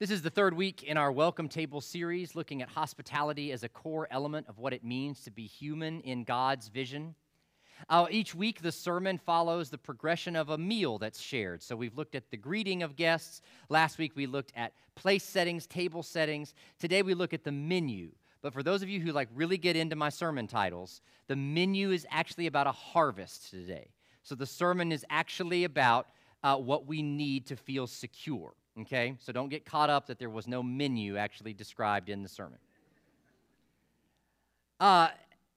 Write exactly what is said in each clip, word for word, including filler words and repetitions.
This is the third week in our Welcome Table series, looking at hospitality as a core element of what it means to be human in God's vision. Uh, each week, the sermon follows the progression of a meal that's shared. So we've looked at the greeting of guests. Last week, we looked at place settings, table settings. Today, we look at the menu. But for those of you who like really get into my sermon titles, the menu is actually about a harvest today. So the sermon is actually about uh, what we need to feel secure. Okay, so don't get caught up that there was no menu actually described in the sermon. Uh,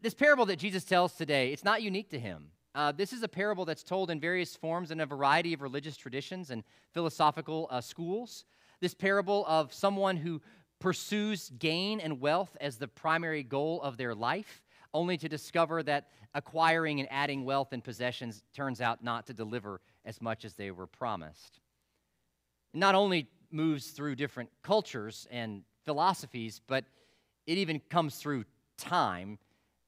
this parable that Jesus tells today, it's not unique to him. Uh, this is a parable that's told in various forms in a variety of religious traditions and philosophical uh, schools. This parable of someone who pursues gain and wealth as the primary goal of their life, only to discover that acquiring and adding wealth and possessions turns out not to deliver as much as they were promised. Not only moves through different cultures and philosophies, but it even comes through time.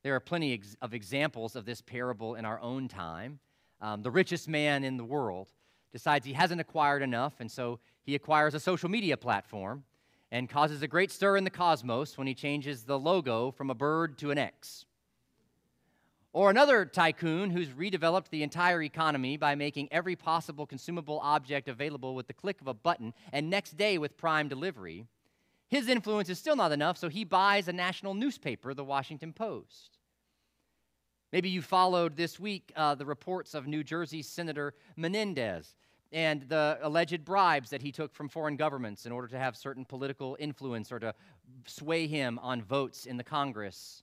There are plenty of examples of this parable in our own time. Um, the richest man in the world decides he hasn't acquired enough, and so he acquires a social media platform and causes a great stir in the cosmos when he changes the logo from a bird to an X. Or another tycoon who's redeveloped the entire economy by making every possible consumable object available with the click of a button and next day with prime delivery. His influence is still not enough, so he buys a national newspaper, the Washington Post. Maybe you followed this week uh, the reports of New Jersey Senator Menendez and the alleged bribes that he took from foreign governments in order to have certain political influence or to sway him on votes in the Congress.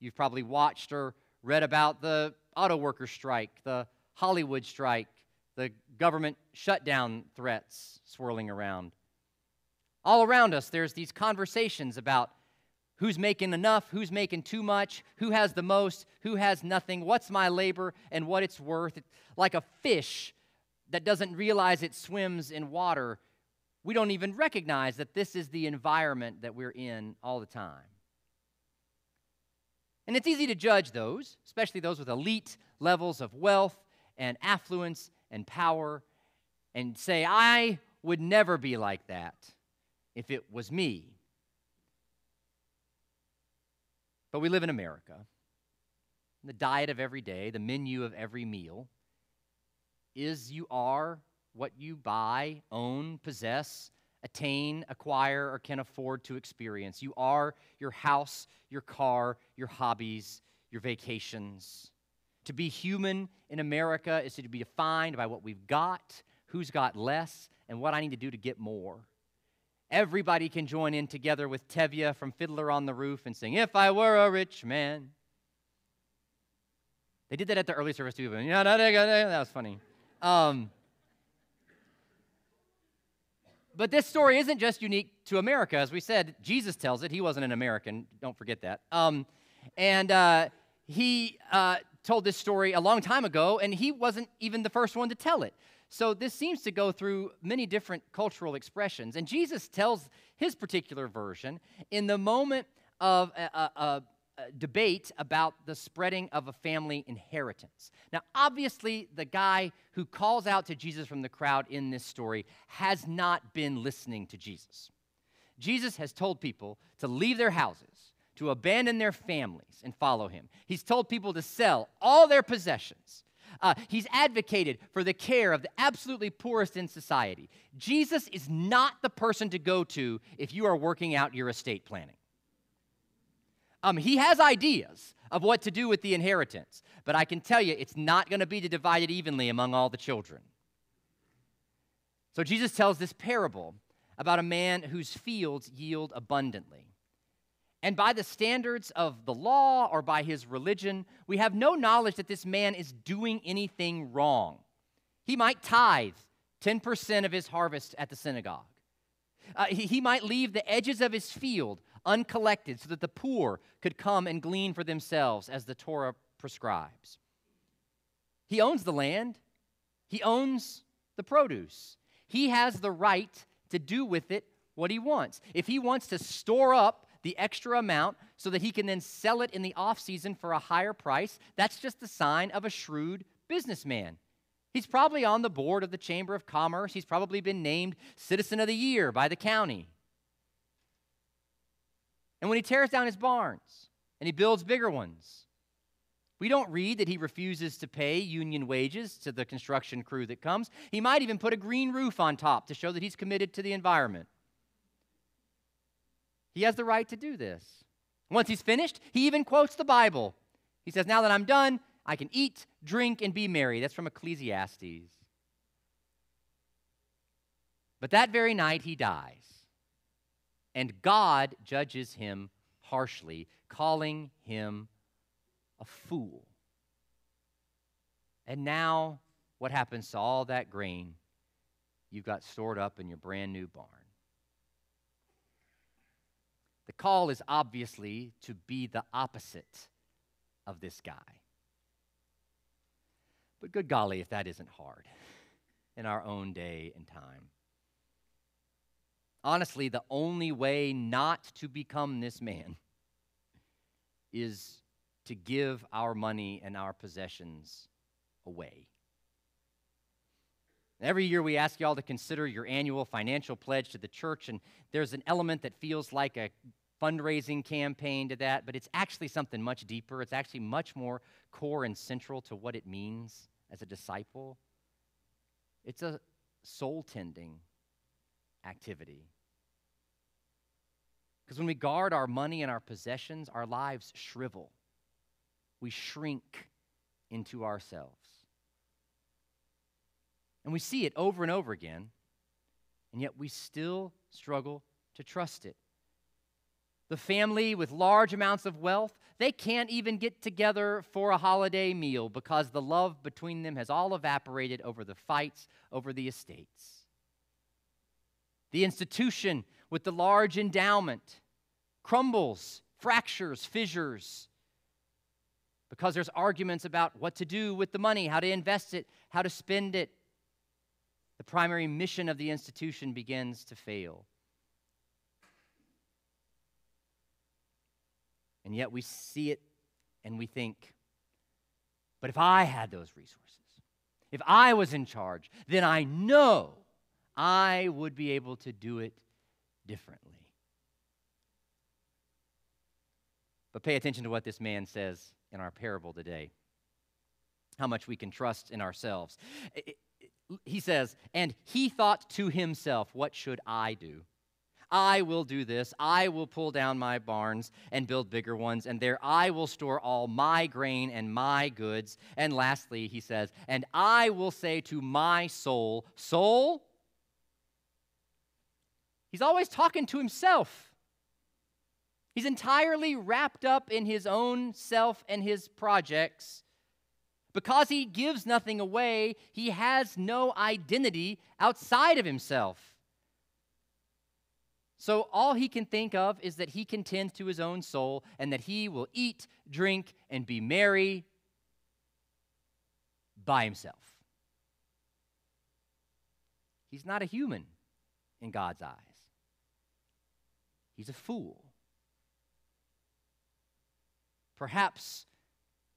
You've probably watched or read about the auto worker strike, the Hollywood strike, the government shutdown threats swirling around. All around us, there's these conversations about who's making enough, who's making too much, who has the most, who has nothing, what's my labor and what it's worth. Like a fish that doesn't realize it swims in water, we don't even recognize that this is the environment that we're in all the time. And it's easy to judge those, especially those with elite levels of wealth and affluence and power, and say, I would never be like that if it was me. But we live in America. The diet of every day, the menu of every meal, is you are what you buy, own, possess, attain, acquire, or can afford to experience. You are your house, your car, your hobbies, your vacations. To be human in America is to be defined by what we've got, who's got less, and what I need to do to get more. Everybody can join in together with Tevya from Fiddler on the Roof and sing, "If I Were a Rich Man." They did that at the early service too. That was funny. Um... But this story isn't just unique to America. As we said, Jesus tells it. He wasn't an American. Don't forget that. Um, and uh, he uh, told this story a long time ago, and he wasn't even the first one to tell it. So this seems to go through many different cultural expressions. And Jesus tells his particular version in the moment of a, a, a debate about the spreading of a family inheritance. Now, obviously, the guy who calls out to Jesus from the crowd in this story has not been listening to Jesus. Jesus has told people to leave their houses, to abandon their families and follow him. He's told people to sell all their possessions. Uh, he's advocated for the care of the absolutely poorest in society. Jesus is not the person to go to if you are working out your estate planning. Um, he has ideas of what to do with the inheritance, but I can tell you it's not going to be to divide it evenly among all the children. So Jesus tells this parable about a man whose fields yield abundantly. And by the standards of the law or by his religion, we have no knowledge that this man is doing anything wrong. He might tithe ten percent of his harvest at the synagogue. Uh, he, he might leave the edges of his field uncollected so that the poor could come and glean for themselves as the Torah prescribes. He owns the land. He owns the produce. He has the right to do with it what he wants. If he wants to store up the extra amount so that he can then sell it in the off-season for a higher price, that's just the sign of a shrewd businessman. He's probably on the board of the Chamber of Commerce. He's probably been named Citizen of the Year by the county. And when he tears down his barns and he builds bigger ones, we don't read that he refuses to pay union wages to the construction crew that comes. He might even put a green roof on top to show that he's committed to the environment. He has the right to do this. Once he's finished, he even quotes the Bible. He says, "Now that I'm done, I can eat, drink, and be merry." That's from Ecclesiastes. But that very night he dies, and God judges him harshly, calling him a fool. And now what happens to all that grain you've got stored up in your brand new barn? The call is obviously to be the opposite of this guy. But good golly, if that isn't hard in our own day and time. Honestly, the only way not to become this man is to give our money and our possessions away. Every year we ask you all to consider your annual financial pledge to the church, and there's an element that feels like a fundraising campaign to that, but it's actually something much deeper. It's actually much more core and central to what it means as a disciple. It's a soul-tending activity. Because when we guard our money and our possessions, our lives shrivel. We shrink into ourselves. And we see it over and over again, and yet we still struggle to trust it. The family with large amounts of wealth, they can't even get together for a holiday meal because the love between them has all evaporated over the fights over the estates. The institution with the large endowment crumbles, fractures, fissures, because there's arguments about what to do with the money, how to invest it, how to spend it. The primary mission of the institution begins to fail. And yet we see it and we think, but if I had those resources, if I was in charge, then I know I would be able to do it differently. But pay attention to what this man says in our parable today, how much we can trust in ourselves. It, He says, and he thought to himself, what should I do? I will do this. I will pull down my barns and build bigger ones, and there I will store all my grain and my goods. And lastly, he says, and I will say to my soul, soul? He's always talking to himself. He's entirely wrapped up in his own self and his projects. Because he gives nothing away, he has no identity outside of himself. So all he can think of is that he can tend to his own soul and that he will eat, drink, and be merry by himself. He's not a human in God's eyes. He's a fool. Perhaps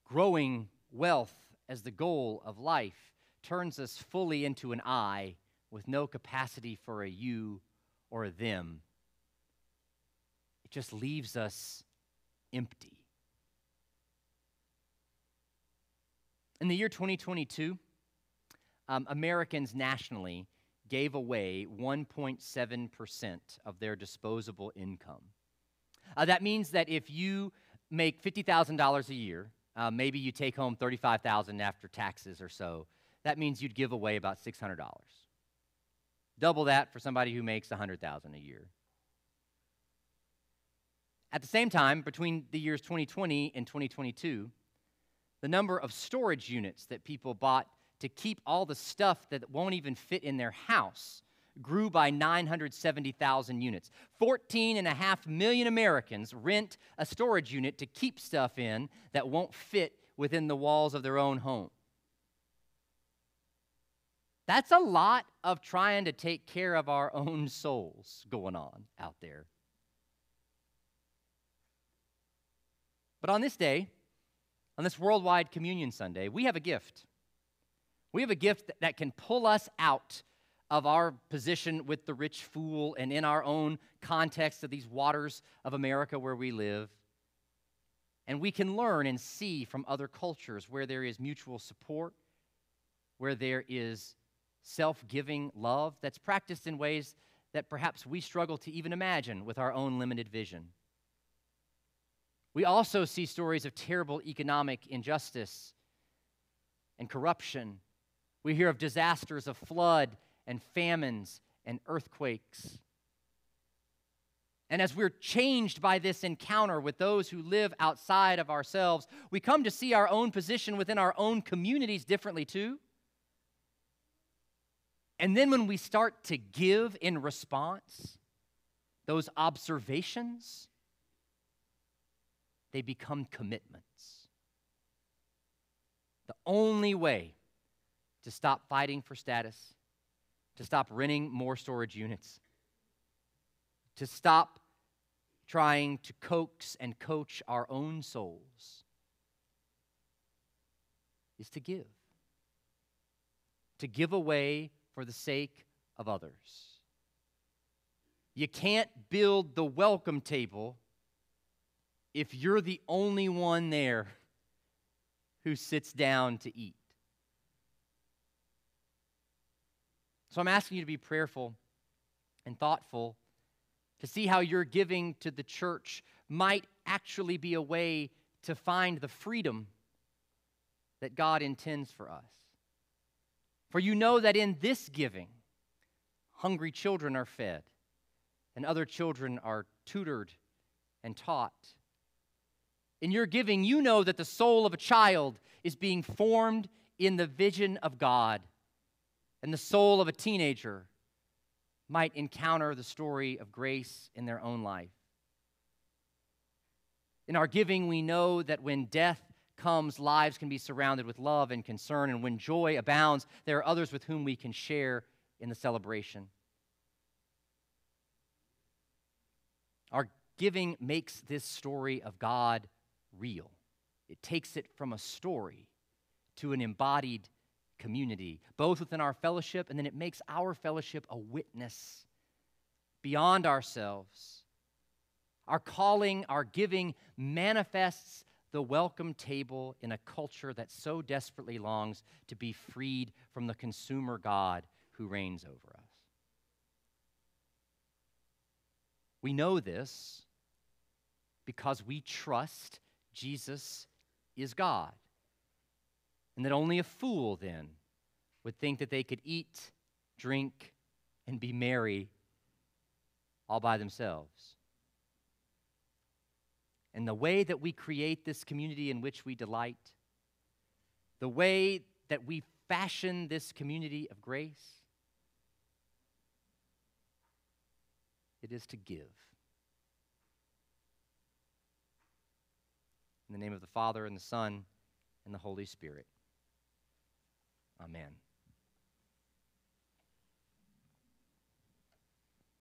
growing wealth as the goal of life turns us fully into an I with no capacity for a you or a them. It just leaves us empty. In the year twenty twenty-two, um, Americans nationally gave away one point seven percent of their disposable income. Uh, that means that if you make fifty thousand dollars a year, Uh, maybe you take home thirty-five thousand dollars after taxes or so. That means you'd give away about six hundred dollars. Double that for somebody who makes one hundred thousand dollars a year. At the same time, between the years twenty twenty and twenty twenty-two, the number of storage units that people bought to keep all the stuff that won't even fit in their house grew by nine hundred seventy thousand units. fourteen and a half million Americans rent a storage unit to keep stuff in that won't fit within the walls of their own home. That's a lot of trying to take care of our own souls going on out there. But on this day, on this Worldwide Communion Sunday, we have a gift. We have a gift that can pull us out of our position with the rich fool and in our own context of these waters of America where we live. And we can learn and see from other cultures where there is mutual support, where there is self-giving love that's practiced in ways that perhaps we struggle to even imagine with our own limited vision. We also see stories of terrible economic injustice and corruption. We hear of disasters of flood and famines and earthquakes. And as we're changed by this encounter with those who live outside of ourselves, we come to see our own position within our own communities differently too. And then when we start to give in response, those observations, they become commitments. The only way to stop fighting for status, to stop renting more storage units, to stop trying to coax and coach our own souls is to give. To give away for the sake of others. You can't build the welcome table if you're the only one there who sits down to eat. So I'm asking you to be prayerful and thoughtful to see how your giving to the church might actually be a way to find the freedom that God intends for us. For you know that in this giving, hungry children are fed, and other children are tutored and taught. In your giving, you know that the soul of a child is being formed in the vision of God, and the soul of a teenager might encounter the story of grace in their own life. In our giving, we know that when death comes, lives can be surrounded with love and concern, and when joy abounds, there are others with whom we can share in the celebration. Our giving makes this story of God real. It takes it from a story to an embodied community, both within our fellowship, and then it makes our fellowship a witness beyond ourselves. Our calling, our giving manifests the welcome table in a culture that so desperately longs to be freed from the consumer God who reigns over us. We know this because we trust Jesus is God. And that only a fool then would think that they could eat, drink, and be merry all by themselves. And the way that we create this community in which we delight, the way that we fashion this community of grace, it is to give. In the name of the Father, and the Son, and the Holy Spirit. Amen.